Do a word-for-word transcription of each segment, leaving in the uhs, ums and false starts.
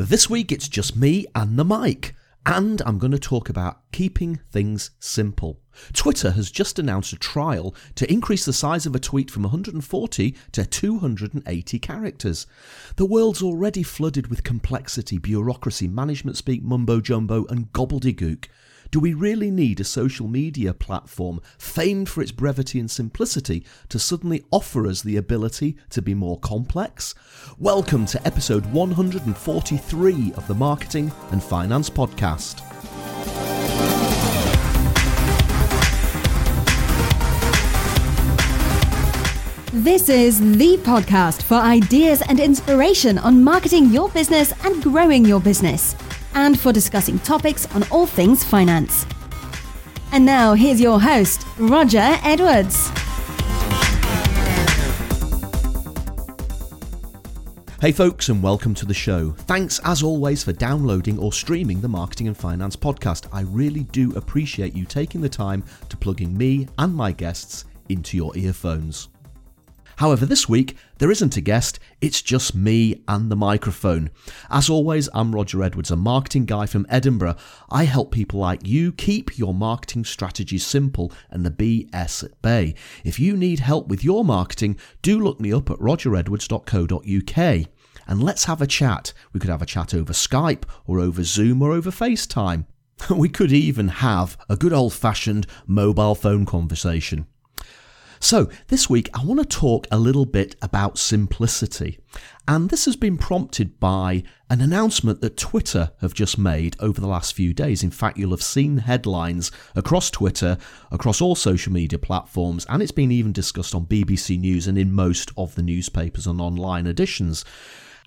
This week it's just me and the mic, and I'm going to talk about keeping things simple. Twitter has just announced a trial to increase the size of a tweet from one hundred forty to two hundred eighty characters. The world's already flooded with complexity, bureaucracy, management speak, mumbo-jumbo and gobbledygook. Do we really need a social media platform famed for its brevity and simplicity to suddenly offer us the ability to be more complex? Welcome to episode one hundred forty-three of the Marketing and Finance Podcast. This is the podcast for ideas and inspiration on marketing your business and growing your business, and for discussing topics on all things finance. And now, here's your host, Roger Edwards. Hey folks, and welcome to the show. Thanks as always for downloading or streaming the Marketing and Finance Podcast. I really do appreciate you taking the time to plugging me and my guests into your earphones. However, this week, there isn't a guest, it's just me and the microphone. As always, I'm Roger Edwards, a marketing guy from Edinburgh. I help people like you keep your marketing strategy simple and the B S at bay. If you need help with your marketing, do look me up at roger edwards dot co dot u k and let's have a chat. We could have a chat over Skype or over Zoom or over FaceTime. We could even have a good old-fashioned mobile phone conversation. So this week I want to talk a little bit about simplicity, and this has been prompted by an announcement that Twitter have just made over the last few days. In fact, you'll have seen headlines across Twitter, across all social media platforms, and it's been even discussed on B B C News and in most of the newspapers and online editions.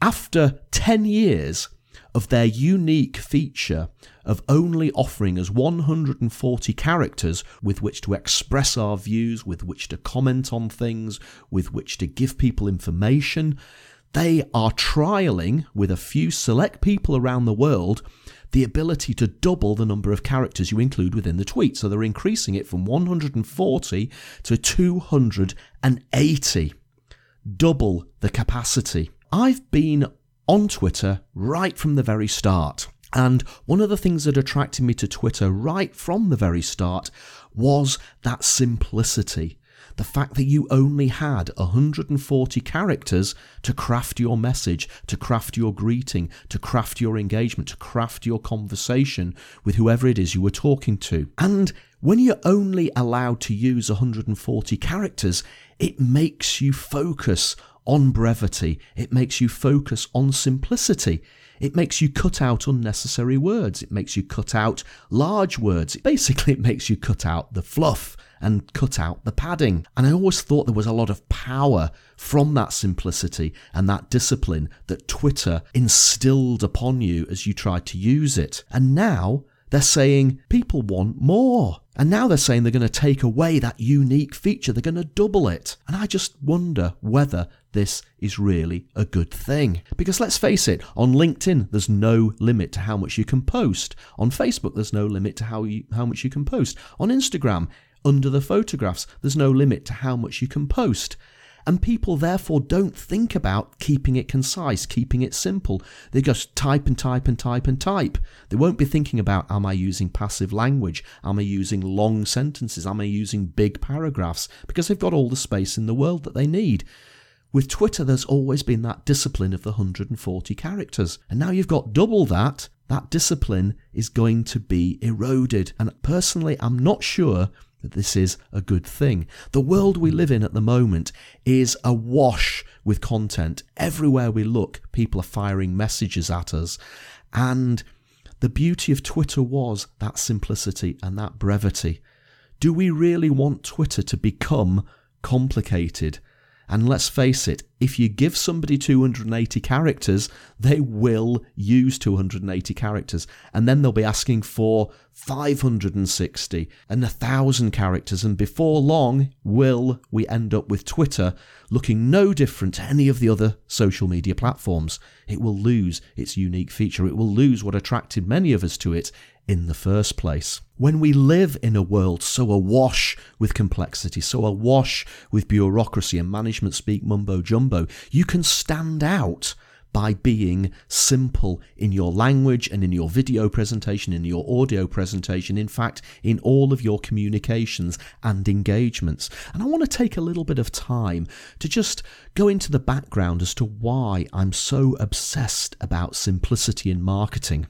After ten years of their unique feature of only offering us one hundred forty characters with which to express our views, with which to comment on things, with which to give people information, they are trialling with a few select people around the world the ability to double the number of characters you include within the tweet. So they're increasing it from one hundred forty to two hundred eighty. Double the capacity. I've been on Twitter right from the very start, and one of the things that attracted me to Twitter right from the very start was that simplicity. The fact that you only had one hundred forty characters to craft your message, to craft your greeting, to craft your engagement, to craft your conversation with whoever it is you were talking to. And when you're only allowed to use one hundred forty characters, it makes you focus on brevity. It makes you focus on simplicity. It makes you cut out unnecessary words. It makes you cut out large words. Basically, it makes you cut out the fluff and cut out the padding. And I always thought there was a lot of power from that simplicity and that discipline that Twitter instilled upon you as you tried to use it. And now they're saying people want more. And now they're saying they're going to take away that unique feature. They're going to double it. And I just wonder whether this is really a good thing. Because let's face it, on LinkedIn, there's no limit to how much you can post. On Facebook, there's no limit to how you, how much you can post. On Instagram, under the photographs, there's no limit to how much you can post. And people therefore don't think about keeping it concise, keeping it simple. They just type and type and type and type. They won't be thinking about, am I using passive language? Am I using long sentences? Am I using big paragraphs? Because they've got all the space in the world that they need. With Twitter, there's always been that discipline of the one hundred forty characters. And now you've got double that. That discipline is going to be eroded. And personally, I'm not sure that this is a good thing. The world we live in at the moment is awash with content. Everywhere we look, people are firing messages at us. And the beauty of Twitter was that simplicity and that brevity. Do we really want Twitter to become complicated? And let's face it, if you give somebody two hundred eighty characters, they will use two hundred eighty characters. And then they'll be asking for five hundred sixty and one thousand characters. And before long, will we end up with Twitter looking no different to any of the other social media platforms? It will lose its unique feature. It will lose what attracted many of us to it in the first place. When we live in a world so awash with complexity, so awash with bureaucracy and management speak mumbo jumbo, you can stand out by being simple in your language and in your video presentation, in your audio presentation, in fact, in all of your communications and engagements. And I want to take a little bit of time to just go into the background as to why I'm so obsessed about simplicity in marketing.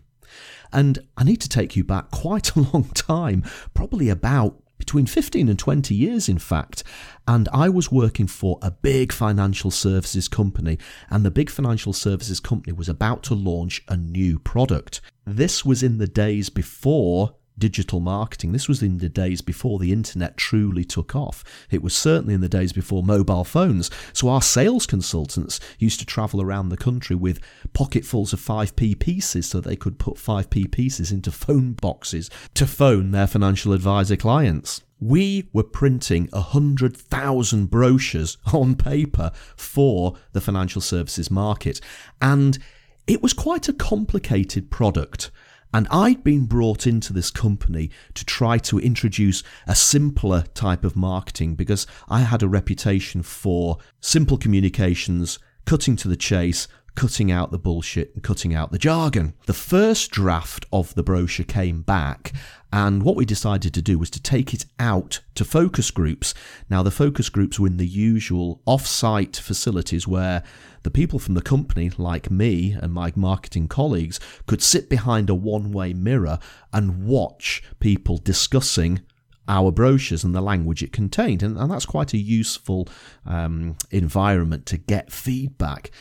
And I need to take you back quite a long time, probably about between fifteen and twenty years, in fact. And I was working for a big financial services company, and the big financial services company was about to launch a new product. This was in the days before digital marketing. This was in the days before the internet truly took off. It was certainly in the days before mobile phones. So our sales consultants used to travel around the country with pocketfuls of five p pieces so they could put five p pieces into phone boxes to phone their financial advisor clients. We were printing one hundred thousand brochures on paper for the financial services market. And it was quite a complicated product. And I'd been brought into this company to try to introduce a simpler type of marketing because I had a reputation for simple communications, cutting to the chase, cutting out the bullshit and cutting out the jargon. The first draft of the brochure came back, and what we decided to do was to take it out to focus groups. Now, the focus groups were in the usual off-site facilities where the people from the company, like me and my marketing colleagues, could sit behind a one-way mirror and watch people discussing our brochures and the language it contained. And, and that's quite a useful um, environment to get feedback.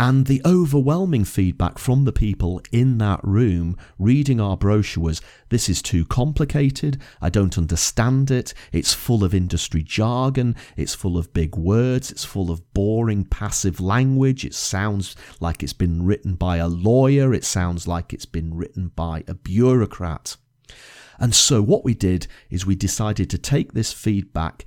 And the overwhelming feedback from the people in that room reading our brochure was, this is too complicated, I don't understand it, it's full of industry jargon, it's full of big words, it's full of boring passive language, it sounds like it's been written by a lawyer, it sounds like it's been written by a bureaucrat. And so what we did is we decided to take this feedback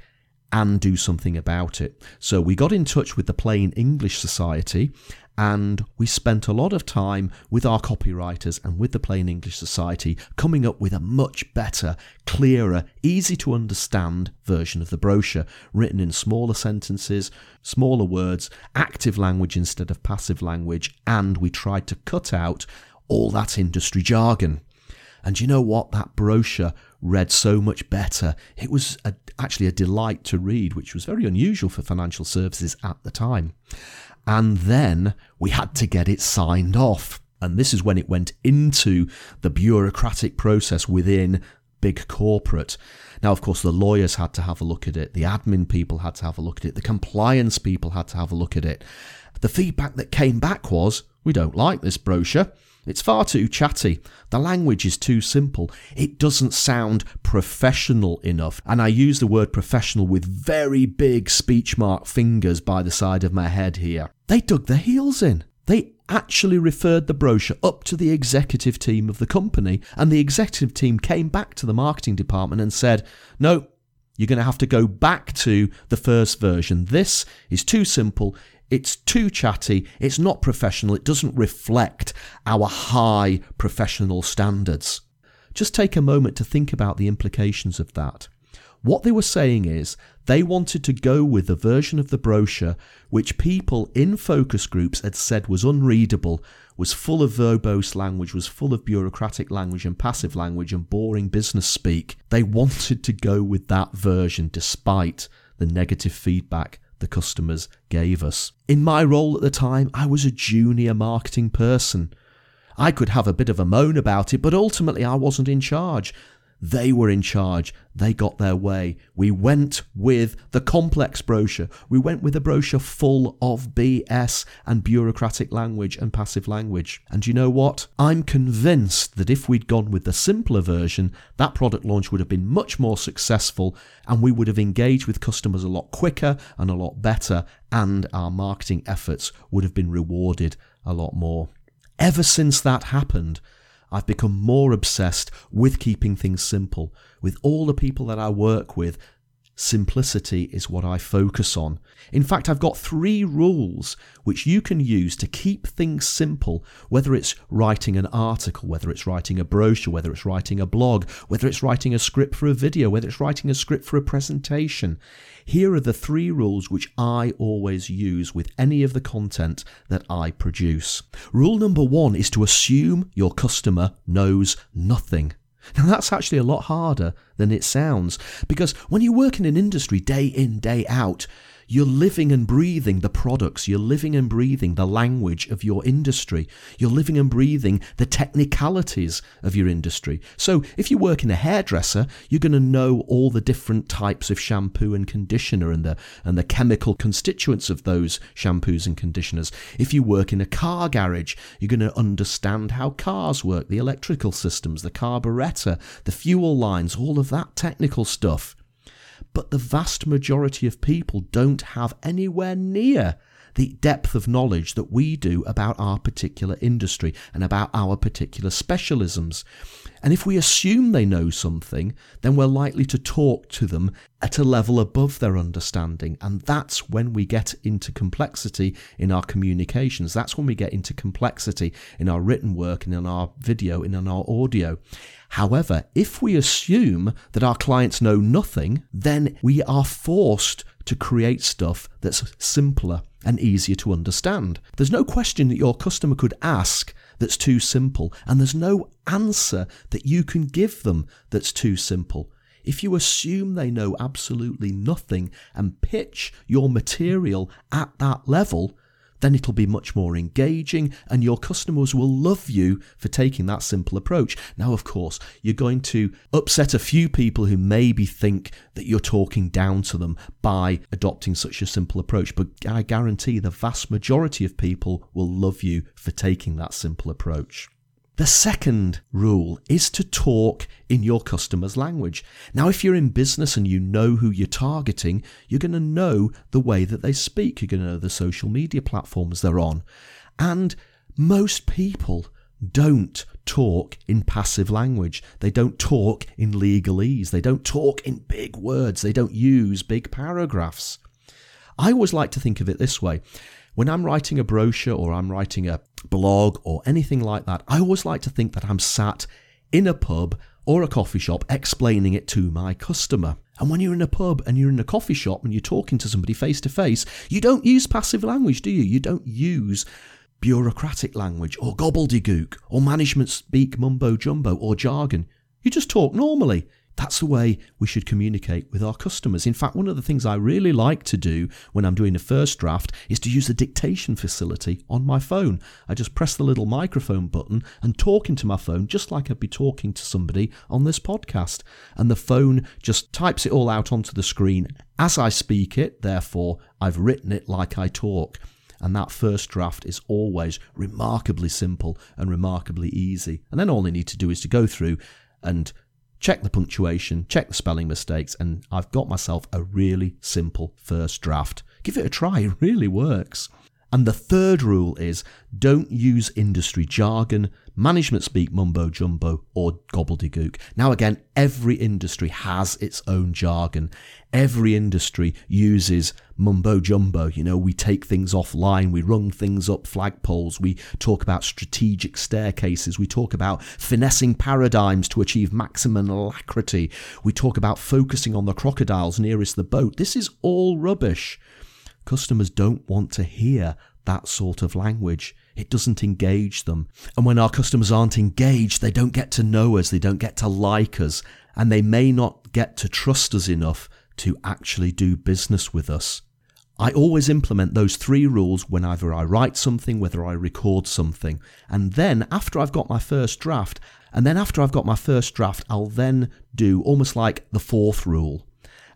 and do something about it. So we got in touch with the Plain English Society, and we spent a lot of time with our copywriters and with the Plain English Society coming up with a much better, clearer, easy to understand version of the brochure, written in smaller sentences, smaller words, active language instead of passive language, and we tried to cut out all that industry jargon. And you know what? That brochure read so much better. It was a, actually a delight to read, which was very unusual for financial services at the time. And then we had to get it signed off. And this is when it went into the bureaucratic process within big corporate. Now, of course, the lawyers had to have a look at it. The admin people had to have a look at it. The compliance people had to have a look at it. The feedback that came back was, we don't like this brochure. It's far too chatty. The language is too simple. It doesn't sound professional enough. And I use the word professional with very big speech mark fingers by the side of my head here. They dug their heels in. They actually referred the brochure up to the executive team of the company. And the executive team came back to the marketing department and said, no, you're going to have to go back to the first version. This is too simple. It's too chatty, it's not professional, it doesn't reflect our high professional standards. Just take a moment to think about the implications of that. What they were saying is they wanted to go with the version of the brochure which people in focus groups had said was unreadable, was full of verbose language, was full of bureaucratic language and passive language and boring business speak. They wanted to go with that version despite the negative feedback the customers gave us. In my role at the time, I was a junior marketing person. I could have a bit of a moan about it, but ultimately I wasn't in charge. They were in charge. They got their way. We went with the complex brochure. We went with a brochure full of B S and bureaucratic language and passive language. And you know what? I'm convinced that if we'd gone with the simpler version, that product launch would have been much more successful and we would have engaged with customers a lot quicker and a lot better, and our marketing efforts would have been rewarded a lot more. Ever since that happened, I've become more obsessed with keeping things simple. With all the people that I work with, Simplicity is what I focus on. In fact, I've got three rules which you can use to keep things simple, whether it's writing an article, whether it's writing a brochure, whether it's writing a blog, whether it's writing a script for a video, whether it's writing a script for a presentation. Here are the three rules which I always use with any of the content that I produce. Rule number one is to assume your customer knows nothing. Now that's actually a lot harder than it sounds, because when you work in an industry day in, day out, you're living and breathing the products, you're living and breathing the language of your industry, you're living and breathing the technicalities of your industry. So if you work in a hairdresser, you're going to know all the different types of shampoo and conditioner and the and the chemical constituents of those shampoos and conditioners. If you work in a car garage, you're going to understand how cars work, the electrical systems, the carburetor, the fuel lines, all of that technical stuff. But the vast majority of people don't have anywhere near the depth of knowledge that we do about our particular industry and about our particular specialisms. And if we assume they know something, then we're likely to talk to them at a level above their understanding. And that's when we get into complexity in our communications. That's when we get into complexity in our written work and in our video and in our audio. However, if we assume that our clients know nothing, then we are forced to create stuff that's simpler and easier to understand. There's no question that your customer could ask that's too simple, and there's no answer that you can give them that's too simple. If you assume they know absolutely nothing and pitch your material at that level, then it'll be much more engaging and your customers will love you for taking that simple approach. Now, of course, you're going to upset a few people who maybe think that you're talking down to them by adopting such a simple approach, but I guarantee the vast majority of people will love you for taking that simple approach. The second rule is to talk in your customer's language. Now, if you're in business and you know who you're targeting, you're going to know the way that they speak. You're going to know the social media platforms they're on. And most people don't talk in passive language. They don't talk in legalese. They don't talk in big words. They don't use big paragraphs. I always like to think of it this way. When I'm writing a brochure or I'm writing a blog or anything like that, I always like to think that I'm sat in a pub or a coffee shop explaining it to my customer. And when you're in a pub and you're in a coffee shop and you're talking to somebody face to face, you don't use passive language, do you? You don't use bureaucratic language or gobbledygook or management speak mumbo jumbo or jargon. You just talk normally. That's the way we should communicate with our customers. In fact, one of the things I really like to do when I'm doing a first draft is to use a dictation facility on my phone. I just press the little microphone button and talk into my phone just like I'd be talking to somebody on this podcast. And the phone just types it all out onto the screen as I speak it. Therefore, I've written it like I talk. And that first draft is always remarkably simple and remarkably easy. And then all I need to do is to go through and check the punctuation, check the spelling mistakes, and I've got myself a really simple first draft. Give it a try, it really works. And the third rule is don't use industry jargon, management speak mumbo jumbo, or gobbledygook. Now again, every industry has its own jargon. Every industry uses mumbo jumbo. You know, we take things offline, we rung things up flagpoles, we talk about strategic staircases, we talk about finessing paradigms to achieve maximum alacrity, we talk about focusing on the crocodiles nearest the boat. This is all rubbish. Customers don't want to hear that sort of language. It doesn't engage them. And when our customers aren't engaged, they don't get to know us, they don't get to like us, and they may not get to trust us enough to actually do business with us. I always implement those three rules whenever I write something, whether I record something. And then after I've got my first draft, and then after I've got my first draft, I'll then do almost like the fourth rule.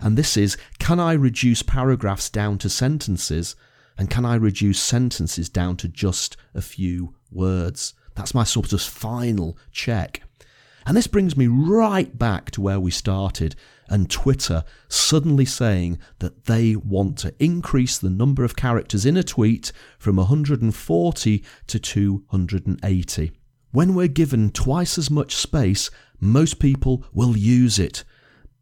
And this is, can I reduce paragraphs down to sentences? And can I reduce sentences down to just a few words? That's my sort of final check. And this brings me right back to where we started and Twitter suddenly saying that they want to increase the number of characters in a tweet from one hundred forty to two hundred eighty. When we're given twice as much space, most people will use it.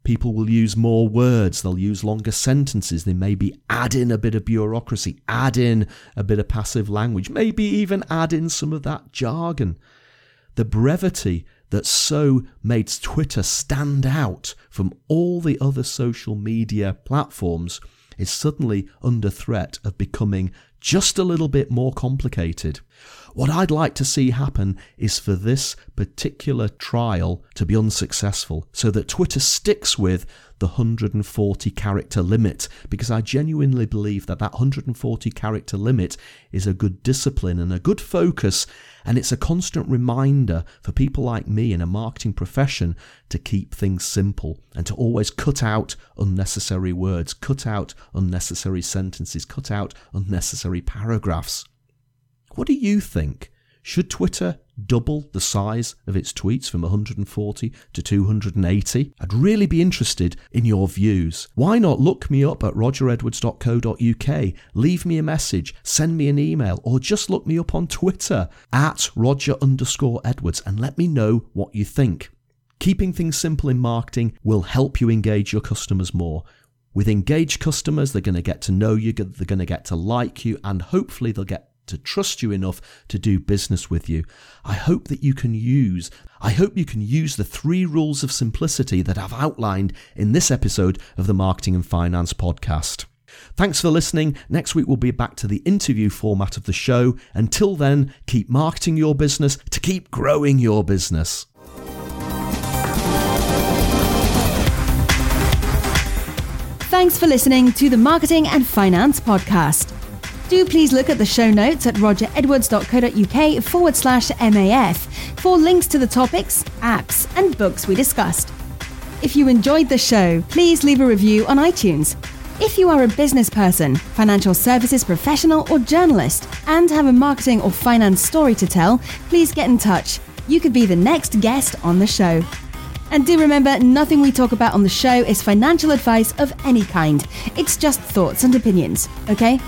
People will use more words, they'll use longer sentences, they maybe add in a bit of bureaucracy, add in a bit of passive language, maybe even add in some of that jargon. The brevity that so made Twitter stand out from all the other social media platforms is suddenly under threat of becoming just a little bit more complicated. What I'd like to see happen is for this particular trial to be unsuccessful, so that Twitter sticks with the one hundred forty character limit, because I genuinely believe that that one hundred forty character limit is a good discipline and a good focus, and it's a constant reminder for people like me in a marketing profession to keep things simple and to always cut out unnecessary words, cut out unnecessary sentences, cut out unnecessary paragraphs. What do you think? Should Twitter double the size of its tweets from one hundred forty to two hundred eighty? I'd really be interested in your views. Why not look me up at roger edwards dot co dot uk, leave me a message, send me an email, or just look me up on Twitter at roger underscore edwards and let me know what you think. Keeping things simple in marketing will help you engage your customers more. With engaged customers, they're going to get to know you, they're going to get to like you, and hopefully they'll get to trust you enough to do business with you. I hope that you can use, I hope you can use the three rules of simplicity that I've outlined in this episode of the Marketing and Finance Podcast. Thanks for listening. Next week we'll be back to the interview format of the show. Until then, keep marketing your business to keep growing your business. Thanks for listening to the Marketing and Finance Podcast. Do please look at the show notes at roger edwards dot co dot uk forward slash MAF for links to the topics, apps and books we discussed. If you enjoyed the show, please leave a review on iTunes. If you are a business person, financial services professional or journalist and have a marketing or finance story to tell, please get in touch. You could be the next guest on the show. And do remember, nothing we talk about on the show is financial advice of any kind. It's just thoughts and opinions, okay?